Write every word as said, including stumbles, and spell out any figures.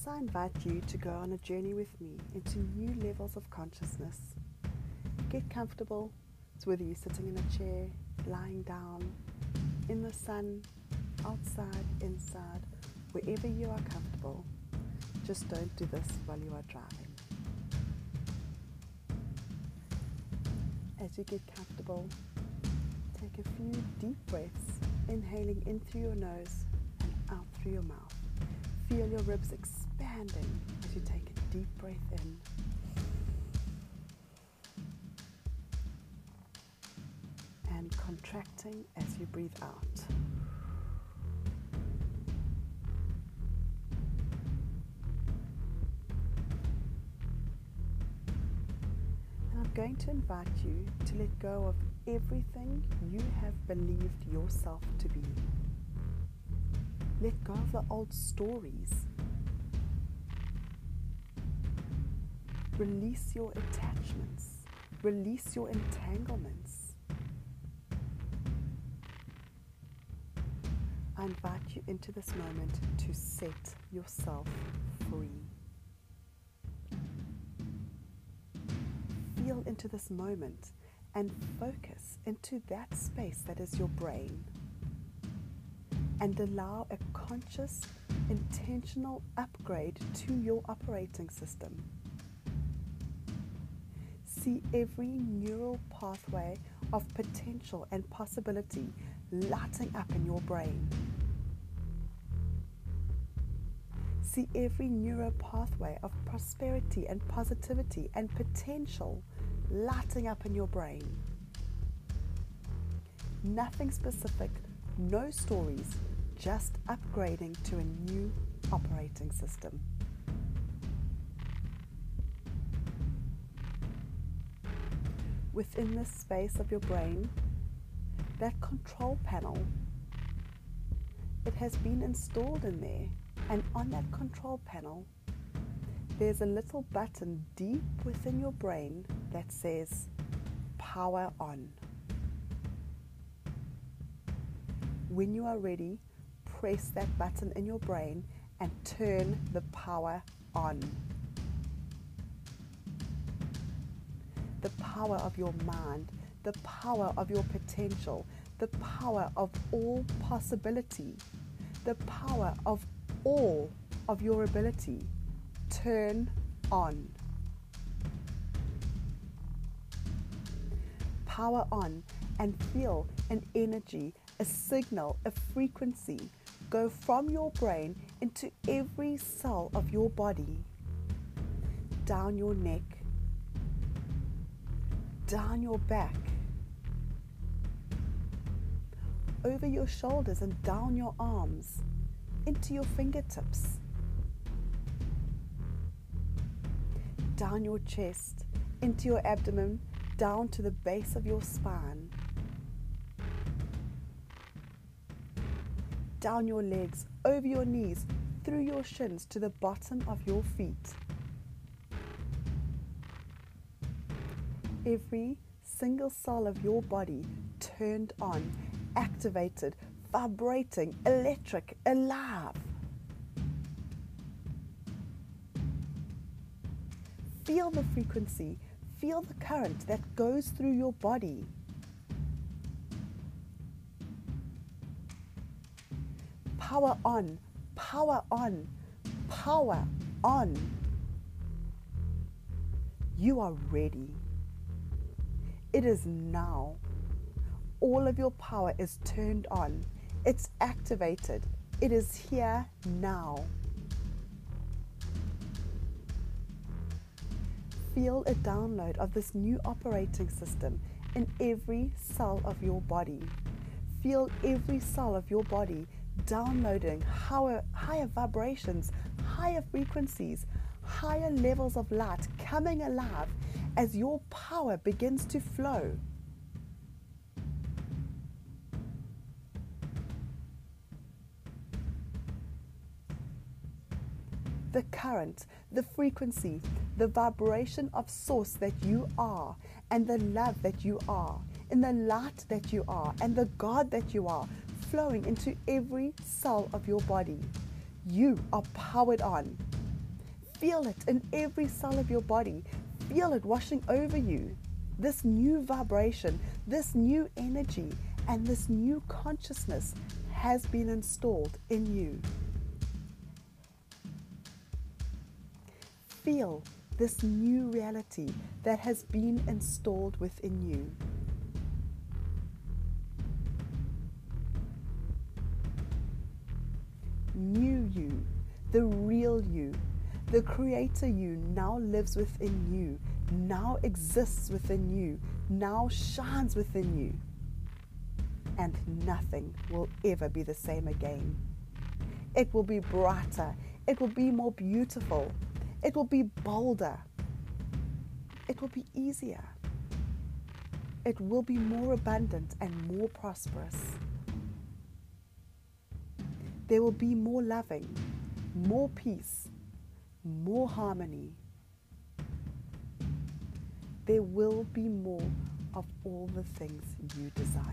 as I invite you to go on a journey with me into new levels of consciousness. Get comfortable, so whether you're sitting in a chair, lying down, in the sun, outside, inside, wherever you are comfortable. Just don't do this while you are driving. As you get comfortable, take a few deep breaths, inhaling in through your nose and out through your mouth. Feel your ribs expanding as you take a deep breath in. And contracting as you breathe out. Going to invite you to let go of everything you have believed yourself to be. Let go of the old stories. Release your attachments. Release your entanglements. I invite you into this moment to set yourself free. Feel into this moment and focus into that space that is your brain, and allow a conscious, intentional upgrade to your operating system. See every neural pathway of potential and possibility lighting up in your brain. See every neural pathway of prosperity and positivity and potential lighting up in your brain. Nothing specific, no stories, just upgrading to a new operating system. Within this space of your brain, that control panel, it has been installed in there, and on that control panel, there's a little button deep within your brain that says, power on. When you are ready, press that button in your brain and turn the power on. The power of your mind, the power of your potential, the power of all possibility, the power of all of your ability. Turn on. Power on and feel an energy, a signal, a frequency go from your brain into every cell of your body, down your neck, down your back, over your shoulders and down your arms, into your fingertips, down your chest, into your abdomen, down to the base of your spine, down your legs, over your knees, through your shins, to the bottom of your feet. Every single cell of your body turned on, activated, vibrating, electric, alive. Feel the frequency, feel the current that goes through your body. Power on, power on, power on. You are ready. It is now. All of your power is turned on. It's activated. It is here now. Feel a download of this new operating system in every cell of your body. Feel every cell of your body downloading higher, higher vibrations, higher frequencies, higher levels of light coming alive as your power begins to flow. The current, the frequency, the vibration of source that you are, and the love that you are, and the light that you are, and the God that you are, flowing into every cell of your body. You are powered on. Feel it in every cell of your body. Feel it washing over you. This new vibration, this new energy, and this new consciousness has been installed in you. Feel this new reality that has been installed within you. New you, the real you, the creator you now lives within you, now exists within you, now shines within you. And nothing will ever be the same again. It will be brighter. It will be more beautiful. It will be bolder. It will be easier. It will be more abundant and more prosperous. There will be more loving, more peace, more harmony. There will be more of all the things you desire.